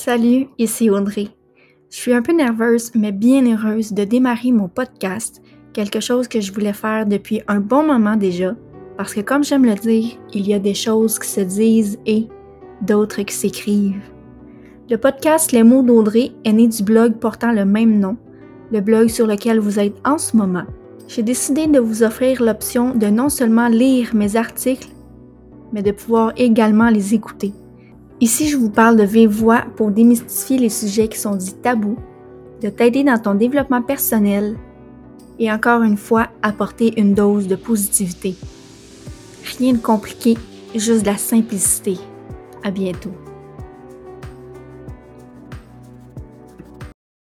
Salut, ici Audrey. Je suis un peu nerveuse, mais bien heureuse de démarrer mon podcast, quelque chose que je voulais faire depuis un bon moment déjà, parce que comme j'aime le dire, il y a des choses qui se disent et d'autres qui s'écrivent. Le podcast Les mots d'Audrey est né du blog portant le même nom, le blog sur lequel vous êtes en ce moment. J'ai décidé de vous offrir l'option de non seulement lire mes articles, mais de pouvoir également les écouter. Ici, je vous parle de vive voix pour démystifier les sujets qui sont dits tabous, de t'aider dans ton développement personnel et encore une fois, apporter une dose de positivité. Rien de compliqué, juste de la simplicité. À bientôt.